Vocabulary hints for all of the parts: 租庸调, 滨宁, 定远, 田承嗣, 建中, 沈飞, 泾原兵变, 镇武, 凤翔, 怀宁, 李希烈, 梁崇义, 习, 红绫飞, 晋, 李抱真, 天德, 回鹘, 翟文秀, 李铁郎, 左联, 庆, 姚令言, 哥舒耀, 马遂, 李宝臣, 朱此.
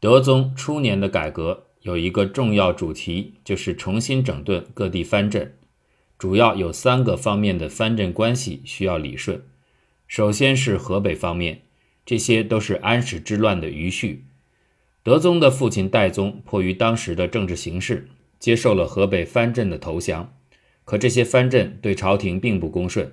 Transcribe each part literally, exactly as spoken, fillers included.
德宗初年的改革有一个重要主题，就是重新整顿各地藩镇，主要有三个方面的藩镇关系需要理顺。首先是河北方面，这些都是安史之乱的余绪。德宗的父亲代宗迫于当时的政治形势，接受了河北藩镇的投降，可这些藩镇对朝廷并不恭顺。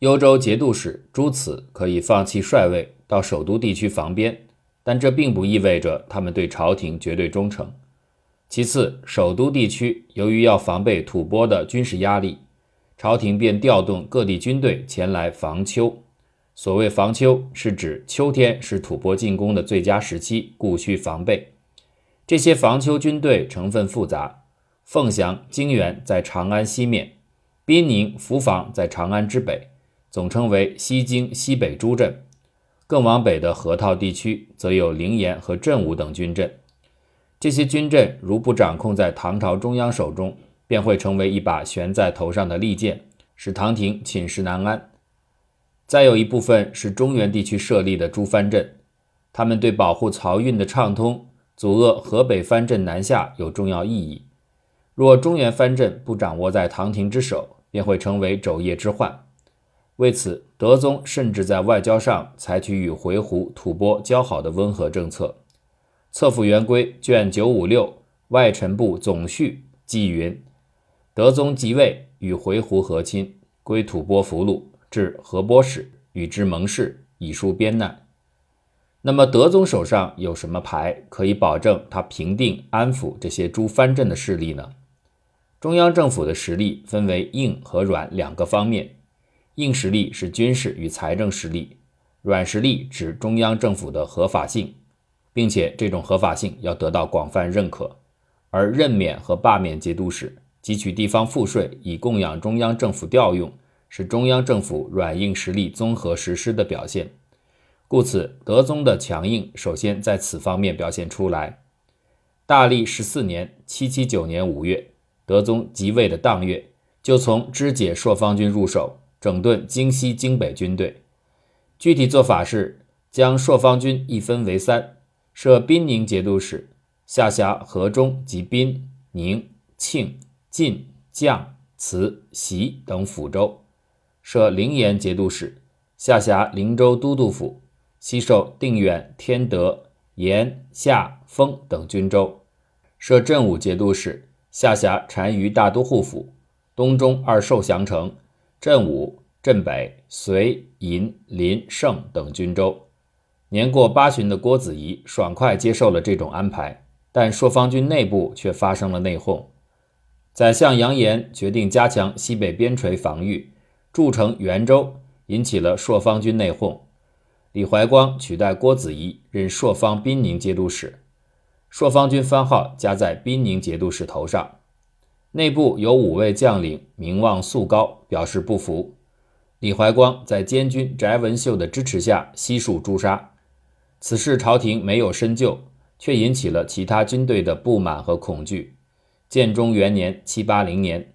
幽州节度使朱此可以放弃帅位到首都地区防边，但这并不意味着他们对朝廷绝对忠诚。其次，首都地区由于要防备吐蕃的军事压力，朝廷便调动各地军队前来防秋。所谓防秋，是指秋天是吐蕃进攻的最佳时期，故需防备。这些防秋军队成分复杂，凤翔、泾原在长安西面，滨宁、扶房在长安之北，总称为西京西北诸镇。更往北的河套地区则有灵岩和镇武等军镇。这些军镇如不掌控在唐朝中央手中，便会成为一把悬在头上的利剑，使唐廷寝食难安。再有一部分是中原地区设立的诸藩镇，他们对保护漕运的畅通、阻遏河北藩镇南下有重要意义。若中原藩镇不掌握在唐廷之手，便会成为昼夜之患。为此，德宗甚至在外交上采取与回鹘、吐蕃交好的温和政策。册府元规卷九五六外臣部总序记云，德宗即位，与回鹘和亲，归吐蕃俘虏，至河波使，与之盟誓，以纾边难。那么德宗手上有什么牌可以保证他平定安抚这些诸藩镇的势力呢？中央政府的实力分为硬和软两个方面，硬实力是军事与财政实力，软实力指中央政府的合法性，并且这种合法性要得到广泛认可，而任免和罢免节度使，汲取地方赋税以供养中央政府调用，是中央政府软硬实力综合实施的表现。故此，德宗的强硬首先在此方面表现出来。大历十四年七七九年五月，德宗即位的当月，就从肢解朔方军入手，整顿京西京北军队。具体做法是将朔方军一分为三，设滨宁节度使，下辖河中及滨、宁、庆、晋、绛、慈、习等府州；设灵岩节度使，下辖灵州都督府，西授定远、天德、延、夏、丰等军州；设镇武节度使，下辖单于大都护府、东中二受降城、镇武、镇北、绥、银、临、胜等军州。年过八旬的郭子仪爽快接受了这种安排，但朔方军内部却发生了内讧。宰相杨延决定加强西北边陲防御，筑城袁州，引起了朔方军内讧。李怀光取代郭子仪任朔方滨宁节度使，朔方军番号加在滨宁节度使头上。内部有五位将领名望素高，表示不服。李怀光在监军翟文秀的支持下悉数诛杀。此事朝廷没有深究，却引起了其他军队的不满和恐惧。建中元年七八零年，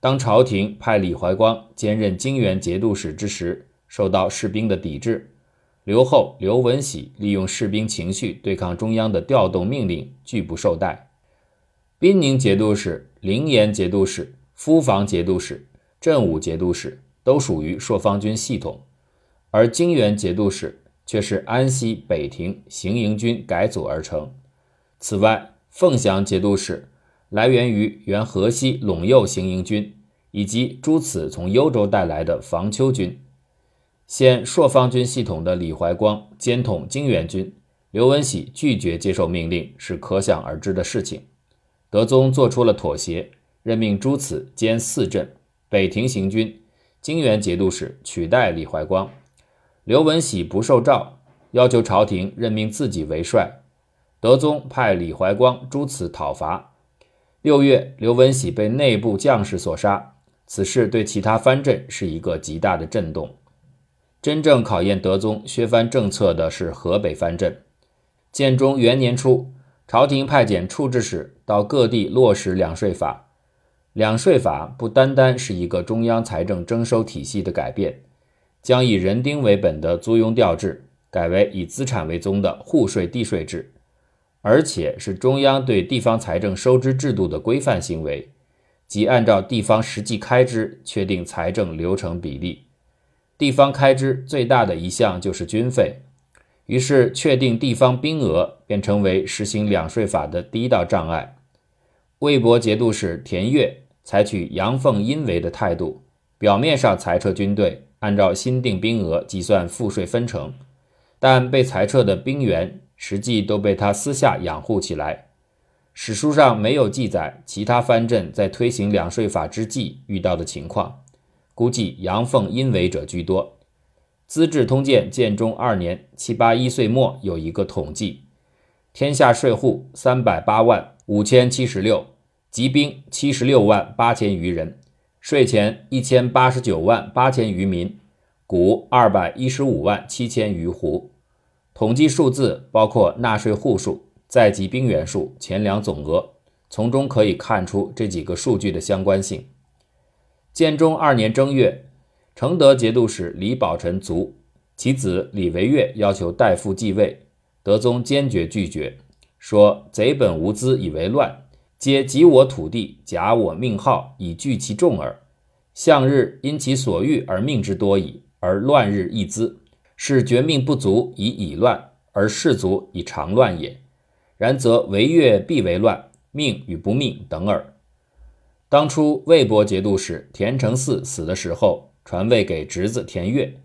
当朝廷派李怀光兼任泾原节度使之时，受到士兵的抵制。刘后、刘文喜利用士兵情绪对抗中央的调动命令，拒不受待。滨宁节度使、灵岩节度使、夫房节度使、镇武节度使都属于朔方军系统，而泾原节度使却是安西、北庭、行营军改组而成。此外，凤翔节度使来源于原河西陇右行营军以及朱此从幽州带来的防秋军。现朔方军系统的李怀光兼统泾原军，刘文喜拒绝接受命令，是可想而知的事情。德宗做出了妥协，任命朱此兼四镇、北庭行军、泾原节度使，取代李怀光。刘文喜不受诏，要求朝廷任命自己为帅。德宗派李怀光、朱此讨伐。六月，刘文喜被内部将士所杀，此事对其他藩镇是一个极大的震动。真正考验德宗削藩政策的是河北藩镇。建中元年初，朝廷派遣处置使到各地落实两税法。两税法不单单是一个中央财政征收体系的改变，将以人丁为本的租庸调制改为以资产为宗的户税地税制。而且是中央对地方财政收支制度的规范行为，即按照地方实际开支确定财政流程比例。地方开支最大的一项就是军费，于是确定地方兵额便成为实行两税法的第一道障碍。魏博节度使田悦采取阳奉阴违的态度，表面上裁撤军队，按照新定兵额计算赋税分成，但被裁撤的兵员实际都被他私下养护起来。史书上没有记载其他藩镇在推行两税法之际遇到的情况，估计阳奉阴违者居多。资治通鉴建中二年七八一岁末有一个统计，天下税户三百八万五千七十六，集兵七十六万八千余人，税钱一千八十九万八千余民，谷二百一十五万七千余户。统计数字包括纳税户数、在籍兵员数、钱粮总额，从中可以看出这几个数据的相关性。建中二年正月，承德节度使李宝臣卒，其子李惟岳要求代父继位，德宗坚决拒绝，说贼本无资以为乱，皆及我土地，假我命号，以聚其众耳。向日因其所欲而命之多矣，而乱日亦滋，是绝命不足以以乱，而士足以常乱也。然则为越必为乱，命与不命等耳。当初魏博节度使田承嗣死的时候，传位给侄子田悦，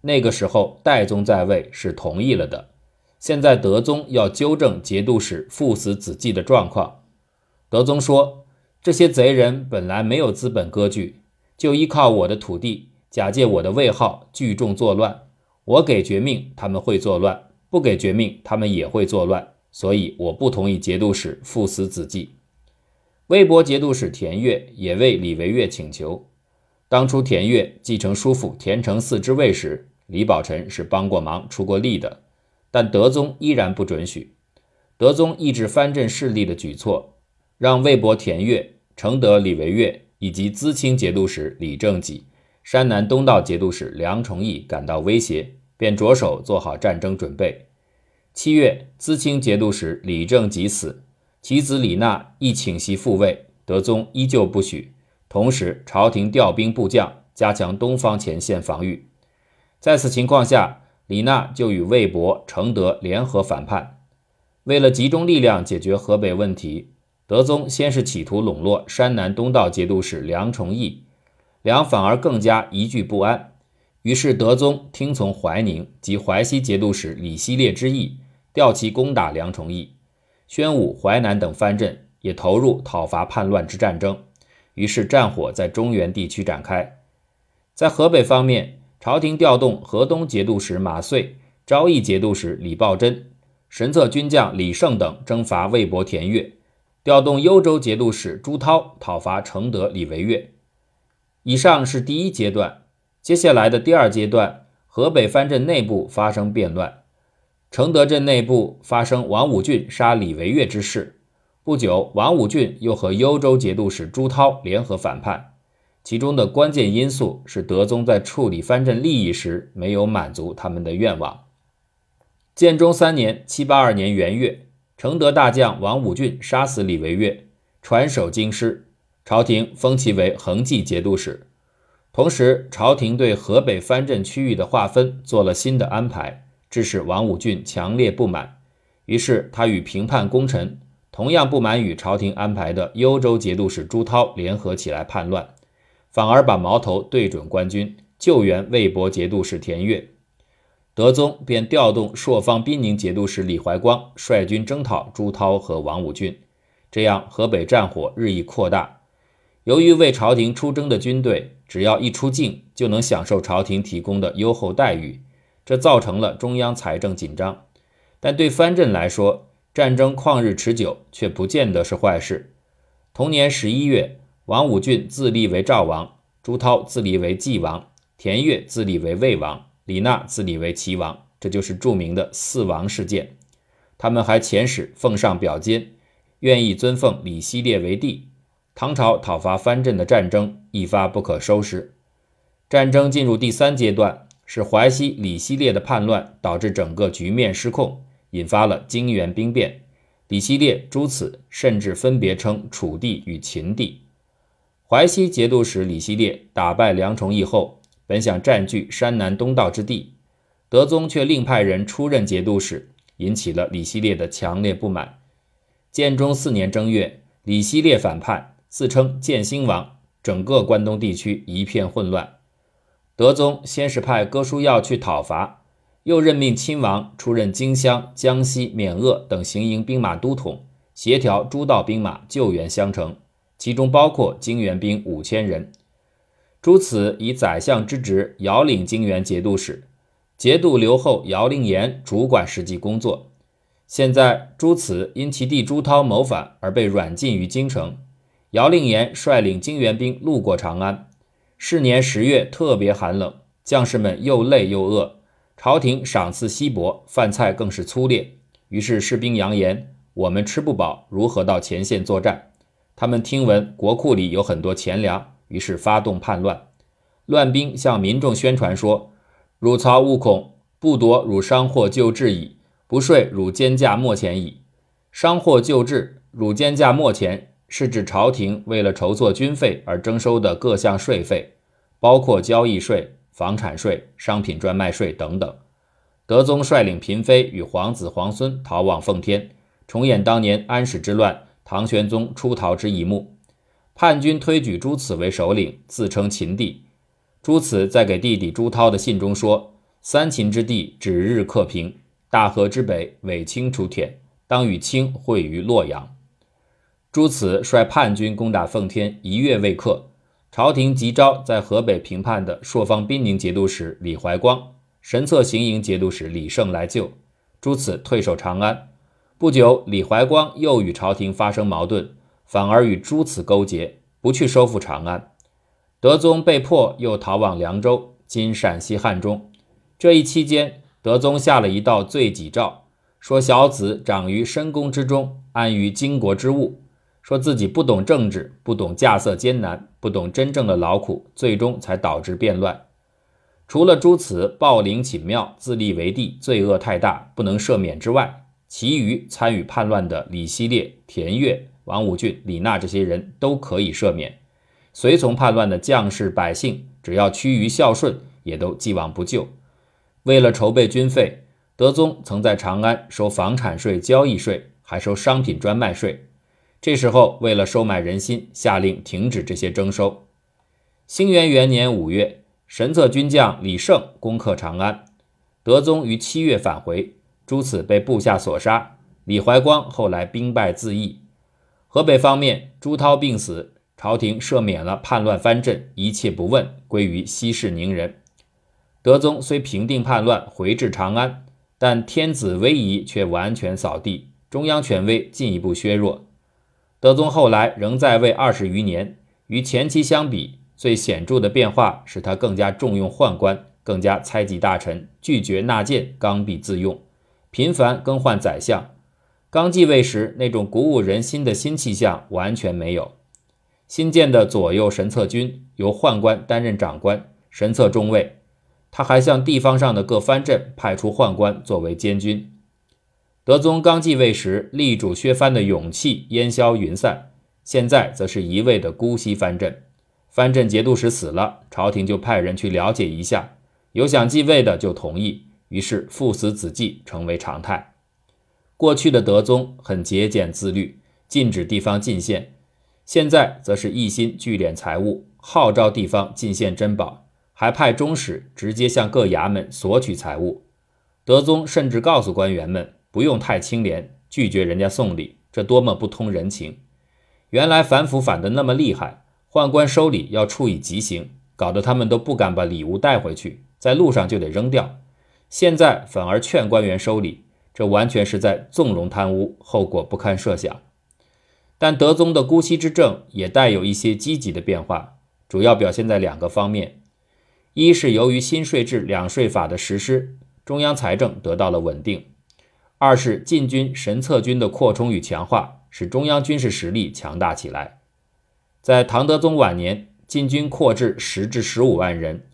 那个时候代宗在位是同意了的。现在德宗要纠正节度使父死子继的状况，德宗说，这些贼人本来没有资本割据，就依靠我的土地，假借我的位号聚众作乱，我给绝命他们会作乱，不给绝命他们也会作乱，所以我不同意节度使父死子继。魏博节度使田悦也为李惟岳请求，当初田悦继承叔父田承嗣之位时，李宝臣是帮过忙出过力的，但德宗依然不准许。德宗抑制藩镇势力的举措，让魏博田悦、承德李惟岳以及资清节度使李正己、山南东道节度使梁崇义感到威胁，便着手做好战争准备。七月，资清节度使李正己死，其子李纳亦请袭复位，德宗依旧不许，同时朝廷调兵部将，加强东方前线防御。在此情况下，李纳就与魏博、承德联合反叛。为了集中力量解决河北问题，德宗先是企图笼络山南东道节度使梁崇义，梁反而更加疑惧不安，于是德宗听从怀宁及淮西节度使李希烈之意，调其攻打梁崇义。宣武、淮南等藩镇也投入讨伐叛乱之战争，于是战火在中原地区展开。在河北方面，朝廷调动河东节度使马遂、昭义节度使李抱真、神策军将李胜等征伐魏博田悦，调动幽州节度使朱涛讨伐承德李惟岳。以上是第一阶段，接下来的第二阶段，河北藩镇内部发生变乱。承德镇内部发生王武俊杀李惟岳之事，不久王武俊又和幽州节度使朱涛联合反叛，其中的关键因素是德宗在处理藩镇利益时没有满足他们的愿望。建中三年七八二年元月，承德大将王武俊杀死李惟岳，传首京师，朝廷封其为恒济节度使。同时朝廷对河北藩镇区域的划分做了新的安排，致使王武俊强烈不满，于是他与平叛功臣同样不满与朝廷安排的幽州节度使朱涛联合起来叛乱，反而把矛头对准官军，救援魏博节度使田悦。德宗便调动朔方滨宁节度使李怀光率军征讨朱涛和王武俊，这样河北战火日益扩大。由于为朝廷出征的军队只要一出境就能享受朝廷提供的优厚待遇，这造成了中央财政紧张。但对藩镇来说，战争旷日持久却不见得是坏事。同年十一月，王武俊自立为赵王，朱涛自立为纪王，田悦自立为魏王，李纳自立为齐王，这就是著名的四王事件。他们还遣使奉上表笺，愿意尊奉李希烈为帝。唐朝讨伐藩镇的战争一发不可收拾。战争进入第三阶段，是淮西李希烈的叛乱导致整个局面失控，引发了泾原兵变，比西列、诸此甚至分别称楚地与秦地。淮西节度使李希烈打败梁崇义后，本想占据山南东道之地，德宗却另派人出任节度使，引起了李希烈的强烈不满。建中四年正月，李希烈反叛，自称建兴王，整个关东地区一片混乱。德宗先是派哥舒耀去讨伐，又任命亲王出任荆襄、江西、沔鄂等行营兵马都统，协调诸道兵马救援襄城，其中包括泾原兵五千人。诸此以宰相之职遥领泾原节度使，节度留后姚令言主管实际工作。现在诸此因其弟朱涛谋反而被软禁于京城，姚令言率领泾原兵路过长安。是年十月特别寒冷，将士们又累又饿，朝廷赏赐稀薄，饭菜更是粗劣。于是士兵扬言，我们吃不饱，如何到前线作战？他们听闻国库里有很多钱粮，于是发动叛乱。乱兵向民众宣传说，汝曹勿恐，不夺汝商货旧制矣，不税汝奸价没钱矣。商货旧制、汝奸价没钱是指朝廷为了筹措军费而征收的各项税费，包括交易税、房产税、商品专卖税等等。德宗率领嫔妃与皇子皇孙逃往奉天，重演当年安史之乱唐玄宗出逃之一幕。叛军推举朱此为首领，自称秦帝。朱此在给弟弟朱涛的信中说，三秦之地指日克平，大河之北伪清楚舔，当与清会于洛阳。朱此率叛军攻打奉天，一月未克。朝廷急召在河北平叛的朔方滨宁节度使李怀光、神策行营节度使李胜来救，朱此退守长安。不久，李怀光又与朝廷发生矛盾，反而与诸此勾结，不去收复长安。德宗被迫又逃往凉州（今陕西汉中）。这一期间，德宗下了一道罪己诏，说小子长于深宫之中，安于经国之务，说自己不懂政治，不懂架色艰难，不懂真正的劳苦，最终才导致变乱。除了诸此暴陵寝庙、自立为帝，罪恶太大，不能赦免之外，其余参与叛乱的李希烈、田悦、王武俊、李纳这些人都可以赦免。随从叛乱的将士百姓，只要趋于孝顺，也都既往不咎。为了筹备军费，德宗曾在长安收房产税、交易税，还收商品专卖税。这时候为了收买人心，下令停止这些征收。兴元元年五月，神策军将李胜攻克长安，德宗于七月返回。诸此被部下所杀，李怀光后来兵败自缢。河北方面，朱涛病死，朝廷赦免了叛乱藩镇，一切不问，归于息事宁人。德宗虽平定叛乱，回至长安，但天子威仪却完全扫地，中央权威进一步削弱。德宗后来仍在位二十余年，与前期相比，最显著的变化是他更加重用宦官，更加猜忌大臣，拒绝纳谏，刚愎自用，频繁更换宰相。刚继位时那种鼓舞人心的新气象完全没有。新建的左右神策军由宦官担任长官，神策中尉。他还向地方上的各藩镇派出宦官作为监军。德宗刚继位时力主削藩的勇气烟消云散，现在则是一味的姑息藩镇。藩镇节度使死了，朝廷就派人去了解一下，有想继位的就同意，于是父死子继成为常态。过去的德宗很节俭自律，禁止地方进献，现在则是一心聚敛财物，号召地方进献珍宝，还派中使直接向各衙门索取财物。德宗甚至告诉官员们不用太清廉，拒绝人家送礼，这多么不通人情。原来反腐反得那么厉害，宦官收礼要处以极刑，搞得他们都不敢把礼物带回去，在路上就得扔掉。现在反而劝官员收礼，这完全是在纵容贪污，后果不堪设想。但德宗的姑息之政也带有一些积极的变化，主要表现在两个方面。一是由于新税制两税法的实施，中央财政得到了稳定；二是禁军、神策军的扩充与强化，使中央军事实力强大起来。在唐德宗晚年，禁军扩至十至十五万人，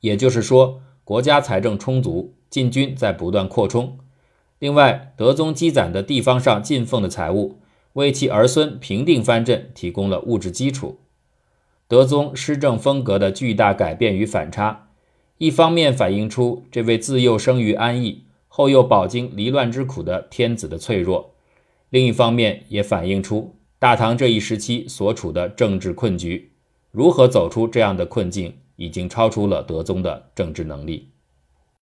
也就是说国家财政充足，禁军在不断扩充。另外，德宗积攒的地方上进奉的财物，为其儿孙平定藩镇提供了物质基础。德宗施政风格的巨大改变与反差，一方面反映出这位自幼生于安邑，后又饱经离乱之苦的天子的脆弱，另一方面也反映出大唐这一时期所处的政治困局。如何走出这样的困境，已经超出了德宗的政治能力。